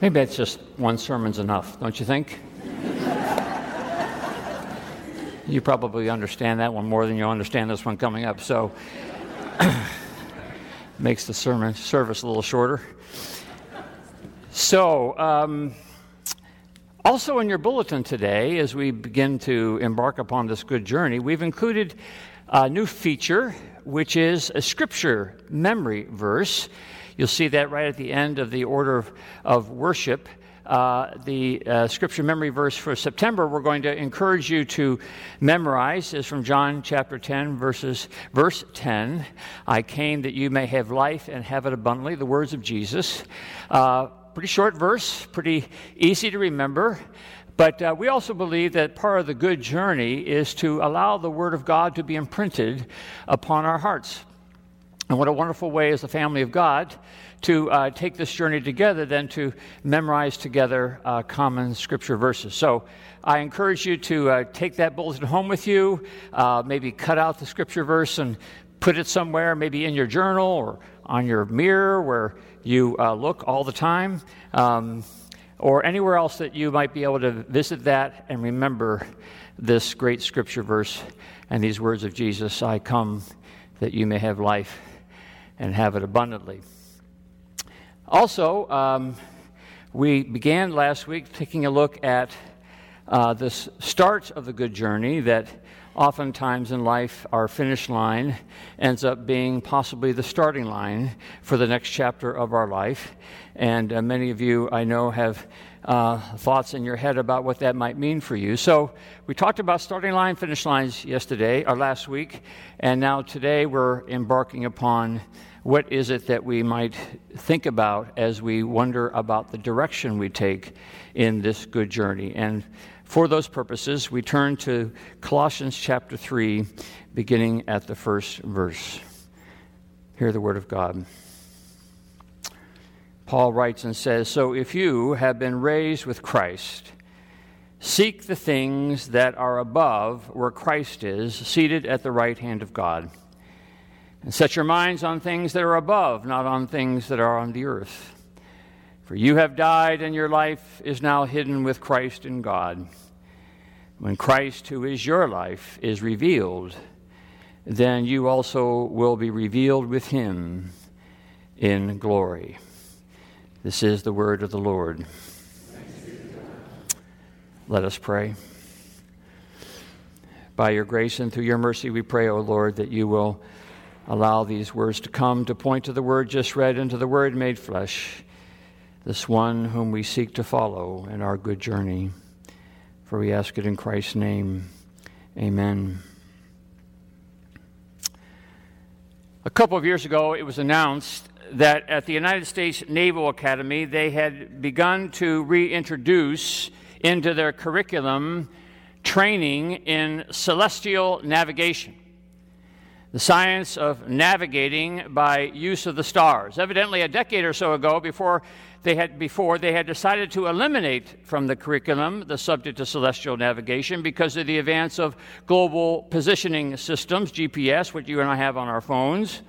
Maybe that's just one sermon's enough, don't you think? You probably understand that one more than you understand this one coming up, so makes the sermon service a little shorter. So, also in your bulletin today, as we begin to embark upon this good journey, we've included a new feature, which is a scripture memory verse. You'll see that right at the end of the order of worship. The scripture memory verse for September we're going to encourage you to memorize is from John chapter 10, verse 10. I came that you may have life and have it abundantly, the words of Jesus. Pretty short verse, pretty easy to remember. But we also believe that part of the good journey is to allow the Word of God to be imprinted upon our hearts. And what a wonderful way as the family of God to take this journey together than to memorize together common scripture verses. So I encourage you to take that bulletin home with you, maybe cut out the scripture verse and put it somewhere, maybe in your journal or on your mirror where you look all the time, or anywhere else that you might be able to visit that and remember this great scripture verse and these words of Jesus, I come that you may have life and have it abundantly. Also, we began last week taking a look at the start of the good journey that oftentimes in life our finish line ends up being possibly the starting line for the next chapter of our life. And many of you, I know, have thoughts in your head about what that might mean for you. So we talked about starting line, finish lines last week, and now today we're embarking upon what is it that we might think about as we wonder about the direction we take in this good journey. And for those purposes, we turn to Colossians chapter 3, beginning at the first verse. Hear the word of God. Paul writes and says, So if you have been raised with Christ, seek the things that are above where Christ is, seated at the right hand of God. And set your minds on things that are above, not on things that are on the earth. For you have died, and your life is now hidden with Christ in God. When Christ, who is your life, is revealed, then you also will be revealed with him in glory. This is the word of the Lord. Let us pray. By your grace and through your mercy, we pray, O Lord, that you will allow these words to come to point to the word just read and to the word made flesh, this one whom we seek to follow in our good journey. For we ask it in Christ's name. Amen. A couple of years ago, it was announced that at the United States Naval Academy, they had begun to reintroduce into their curriculum training in celestial navigation. The science of navigating by use of the stars. Evidently, a decade or so ago, before they had decided to eliminate from the curriculum the subject of celestial navigation because of the advance of global positioning systems, GPS, which you and I have on our phones,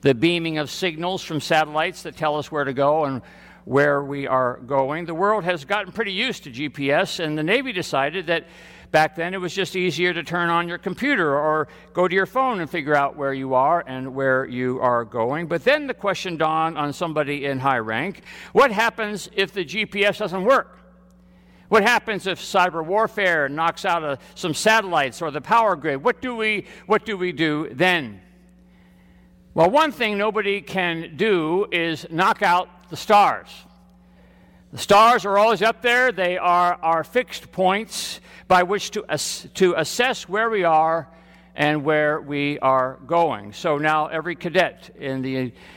the beaming of signals from satellites that tell us where to go and where we are going. The world has gotten pretty used to GPS, and the Navy decided that back then, it was just easier to turn on your computer or go to your phone and figure out where you are and where you are going. But then the question dawned on somebody in high rank, what happens if the GPS doesn't work? What happens if cyber warfare knocks out some satellites or the power grid? What do we do then? Well, one thing nobody can do is knock out the stars. The stars are always up there. They are our fixed points by which to assess where we are and where we are going. So now every cadet in the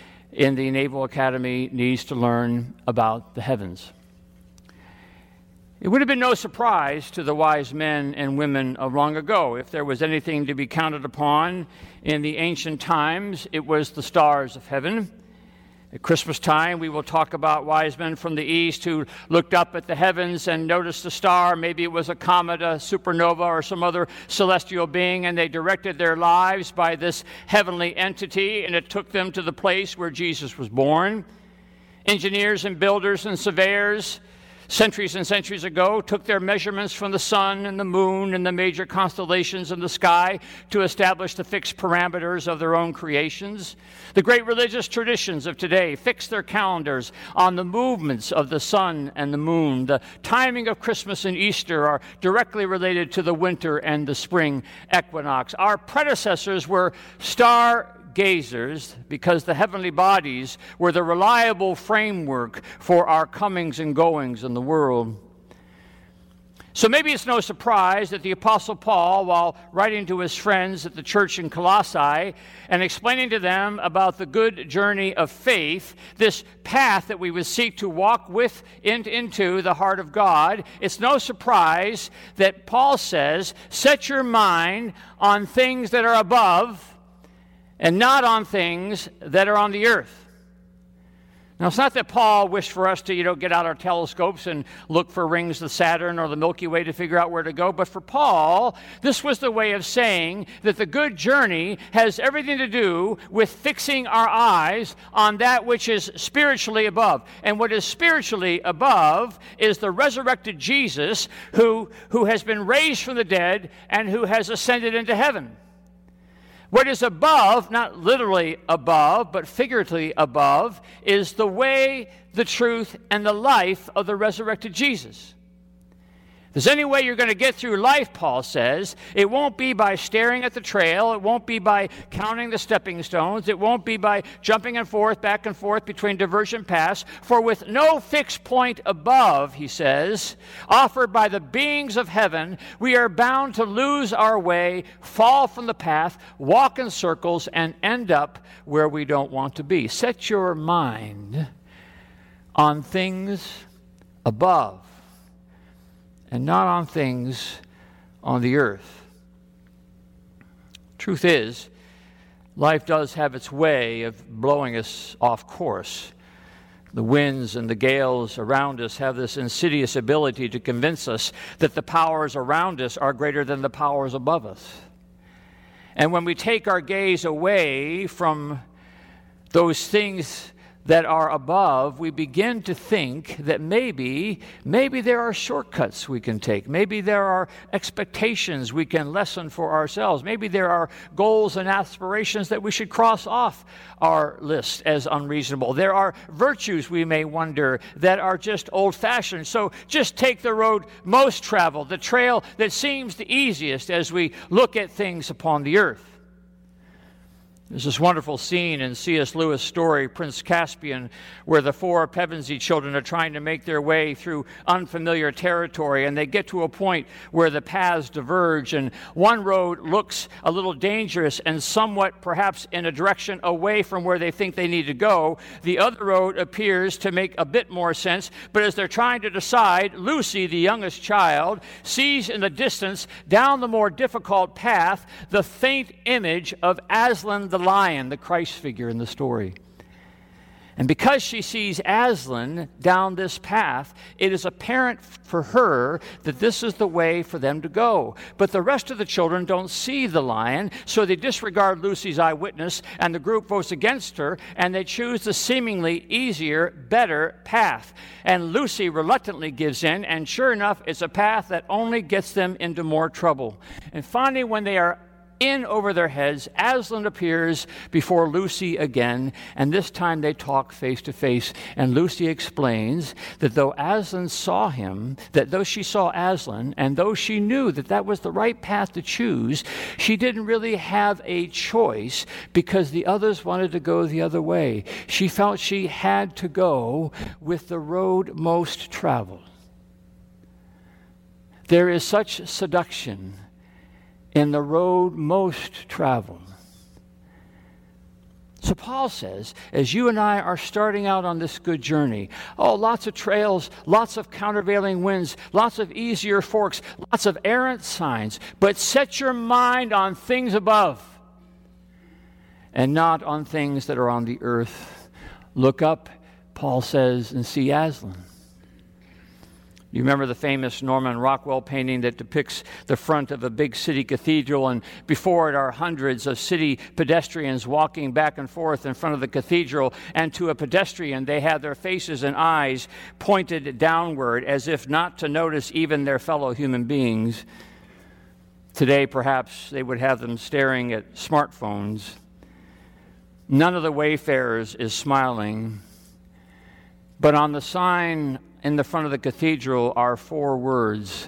Naval Academy needs to learn about the heavens. It would have been no surprise to the wise men and women of long ago. If there was anything to be counted upon in the ancient times, it was the stars of heaven. At Christmas time, we will talk about wise men from the east who looked up at the heavens and noticed a star. Maybe it was a comet, a supernova, or some other celestial being, and they directed their lives by this heavenly entity, and it took them to the place where Jesus was born. engineers and builders and surveyors, centuries and centuries ago, took their measurements from the sun and the moon and the major constellations in the sky to establish the fixed parameters of their own creations. The great religious traditions of today fix their calendars on the movements of the sun and the moon. The timing of Christmas and Easter are directly related to the winter and the spring equinox. Our predecessors were stargazers because the heavenly bodies were the reliable framework for our comings and goings in the world. So maybe it's no surprise that the Apostle Paul, while writing to his friends at the church in Colossae and explaining to them about the good journey of faith, this path that we would seek to walk with and into the heart of God, it's no surprise that Paul says, set your mind on things that are above and not on things that are on the earth. Now, it's not that Paul wished for us to, get out our telescopes and look for rings of Saturn or the Milky Way to figure out where to go. But for Paul, this was the way of saying that the good journey has everything to do with fixing our eyes on that which is spiritually above. And what is spiritually above is the resurrected Jesus who has been raised from the dead and who has ascended into heaven. What is above, not literally above, but figuratively above, is the way, the truth, and the life of the resurrected Jesus. If there's any way you're going to get through life, Paul says, it won't be by staring at the trail. It won't be by counting the stepping stones. It won't be by jumping and forth, back and forth between divergent paths. For with no fixed point above, he says, offered by the beings of heaven, we are bound to lose our way, fall from the path, walk in circles, and end up where we don't want to be. Set your mind on things above and not on things on the earth. Truth is, life does have its way of blowing us off course. The winds and the gales around us have this insidious ability to convince us that the powers around us are greater than the powers above us. And when we take our gaze away from those things that are above, we begin to think that maybe there are shortcuts we can take. Maybe there are expectations we can lessen for ourselves. Maybe there are goals and aspirations that we should cross off our list as unreasonable. There are virtues, we may wonder, that are just old-fashioned. So just take the road most traveled, the trail that seems the easiest as we look at things upon the earth. There's this wonderful scene in C.S. Lewis' story, Prince Caspian, where the four Pevensey children are trying to make their way through unfamiliar territory, and they get to a point where the paths diverge, and one road looks a little dangerous and somewhat perhaps in a direction away from where they think they need to go. The other road appears to make a bit more sense, but as they're trying to decide, Lucy, the youngest child, sees in the distance, down the more difficult path, the faint image of Aslan the lion, the Christ figure in the story. And because she sees Aslan down this path, it is apparent for her that this is the way for them to go. But the rest of the children don't see the lion, so they disregard Lucy's eyewitness, and the group votes against her, and they choose the seemingly easier, better path. And Lucy reluctantly gives in, and sure enough, it's a path that only gets them into more trouble. And finally, when they are in over their heads, Aslan appears before Lucy again, and this time they talk face to face, and Lucy explains that though she saw Aslan, and though she knew that was the right path to choose, she didn't really have a choice because the others wanted to go the other way. She felt she had to go with the road most traveled. There is such seduction in the road most traveled. So Paul says, as you and I are starting out on this good journey, lots of trails, lots of countervailing winds, lots of easier forks, lots of errant signs, but set your mind on things above and not on things that are on the earth. Look up, Paul says, and see Aslan. You remember the famous Norman Rockwell painting that depicts the front of a big city cathedral, and before it are hundreds of city pedestrians walking back and forth in front of the cathedral, and to a pedestrian they had their faces and eyes pointed downward as if not to notice even their fellow human beings. Today, perhaps, they would have them staring at smartphones. None of the wayfarers is smiling, but on the sign in the front of the cathedral are four words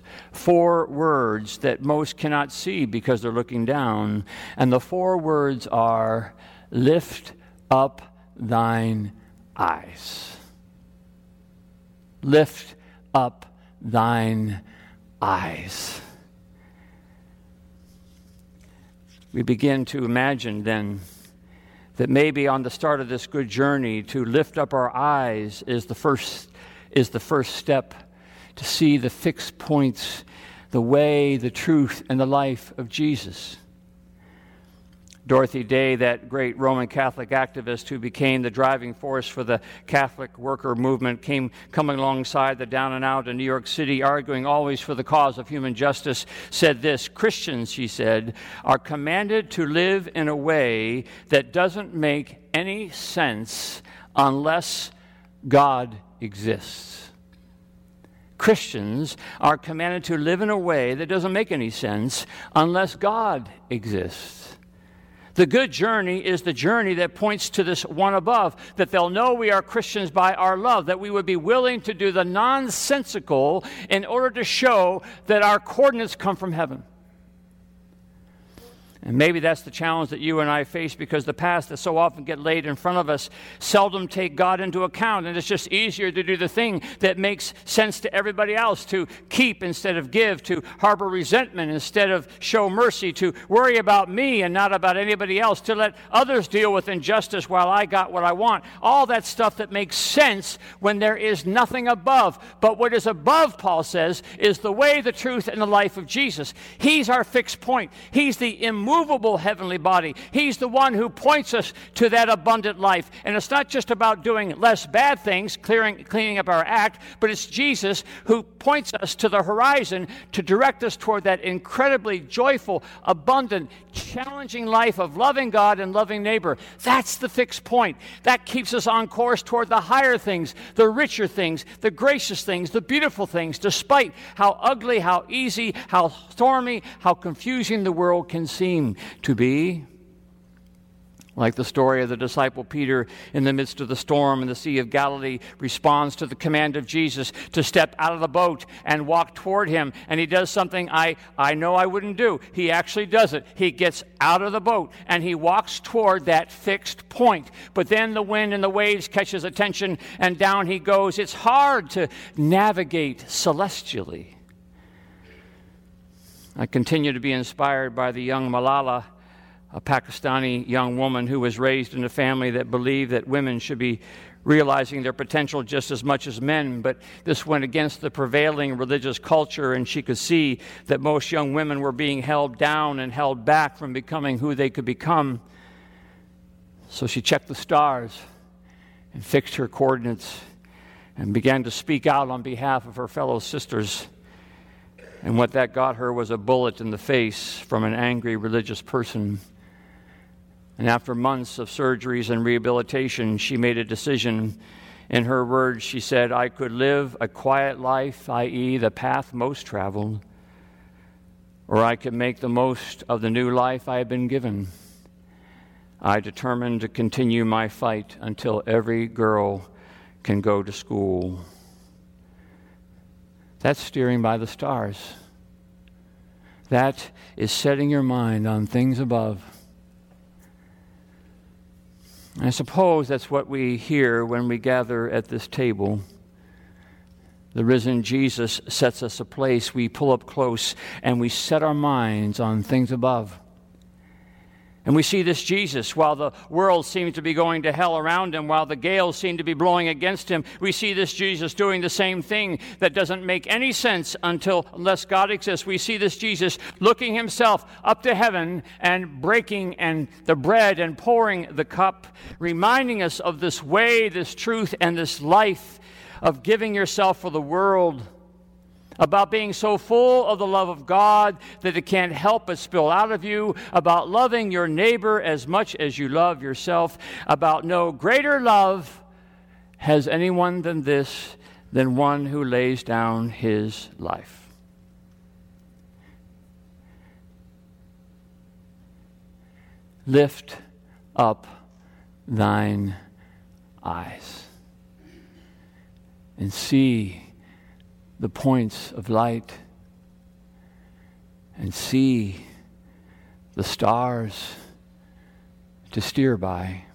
that most cannot see because they're looking down. And the four words are, "Lift up thine eyes." Lift up thine eyes. We begin to imagine then that maybe on the start of this good journey, to lift up our eyes is the first step to see the fixed points, the way, the truth, and the life of Jesus. Dorothy Day, that great Roman Catholic activist who became the driving force for the Catholic Worker movement, came coming alongside the down and out in New York City, arguing always for the cause of human justice, said this: "Christians," she said, "are commanded to live in a way that doesn't make any sense unless God exists." Christians are commanded to live in a way that doesn't make any sense unless God exists. The good journey is the journey that points to this one above, that they'll know we are Christians by our love, that we would be willing to do the nonsensical in order to show that our coordinates come from heaven. And maybe that's the challenge that you and I face, because the paths that so often get laid in front of us seldom take God into account, and it's just easier to do the thing that makes sense to everybody else, to keep instead of give, to harbor resentment instead of show mercy, to worry about me and not about anybody else, to let others deal with injustice while I got what I want. All that stuff that makes sense when there is nothing above. But what is above, Paul says, is the way, the truth, and the life of Jesus. He's our fixed point. He's the immovable heavenly body. He's the one who points us to that abundant life. And it's not just about doing less bad things, cleaning up our act, but it's Jesus who points us to the horizon to direct us toward that incredibly joyful, abundant, challenging life of loving God and loving neighbor. That's the fixed point. That keeps us on course toward the higher things, the richer things, the gracious things, the beautiful things, despite how ugly, how easy, how stormy, how confusing the world can seem to be. Like the story of the disciple Peter in the midst of the storm in the Sea of Galilee responds to the command of Jesus to step out of the boat and walk toward him. And he does something I know I wouldn't do. He actually does it. He gets out of the boat and he walks toward that fixed point. But then the wind and the waves catch his attention and down he goes. It's hard to navigate celestially. I continue to be inspired by the young Malala, a Pakistani young woman who was raised in a family that believed that women should be realizing their potential just as much as men, but this went against the prevailing religious culture, and she could see that most young women were being held down and held back from becoming who they could become. So she checked the stars and fixed her coordinates and began to speak out on behalf of her fellow sisters. And what that got her was a bullet in the face from an angry religious person. And after months of surgeries and rehabilitation, she made a decision. In her words, she said, "I could live a quiet life, i.e., the path most traveled, or I could make the most of the new life I have been given. I determined to continue my fight until every girl can go to school." That's steering by the stars. That is setting your mind on things above. I suppose that's what we hear when we gather at this table. The risen Jesus sets us a place. We pull up close and we set our minds on things above. And we see this Jesus, while the world seems to be going to hell around him, while the gales seem to be blowing against him, we see this Jesus doing the same thing that doesn't make any sense unless God exists. We see this Jesus looking himself up to heaven and breaking the bread and pouring the cup, reminding us of this way, this truth, and this life of giving yourself for the world, about being so full of the love of God that it can't help but spill out of you, about loving your neighbor as much as you love yourself, about no greater love has anyone than this, than one who lays down his life. Lift up thine eyes and see the points of light, and see the stars to steer by.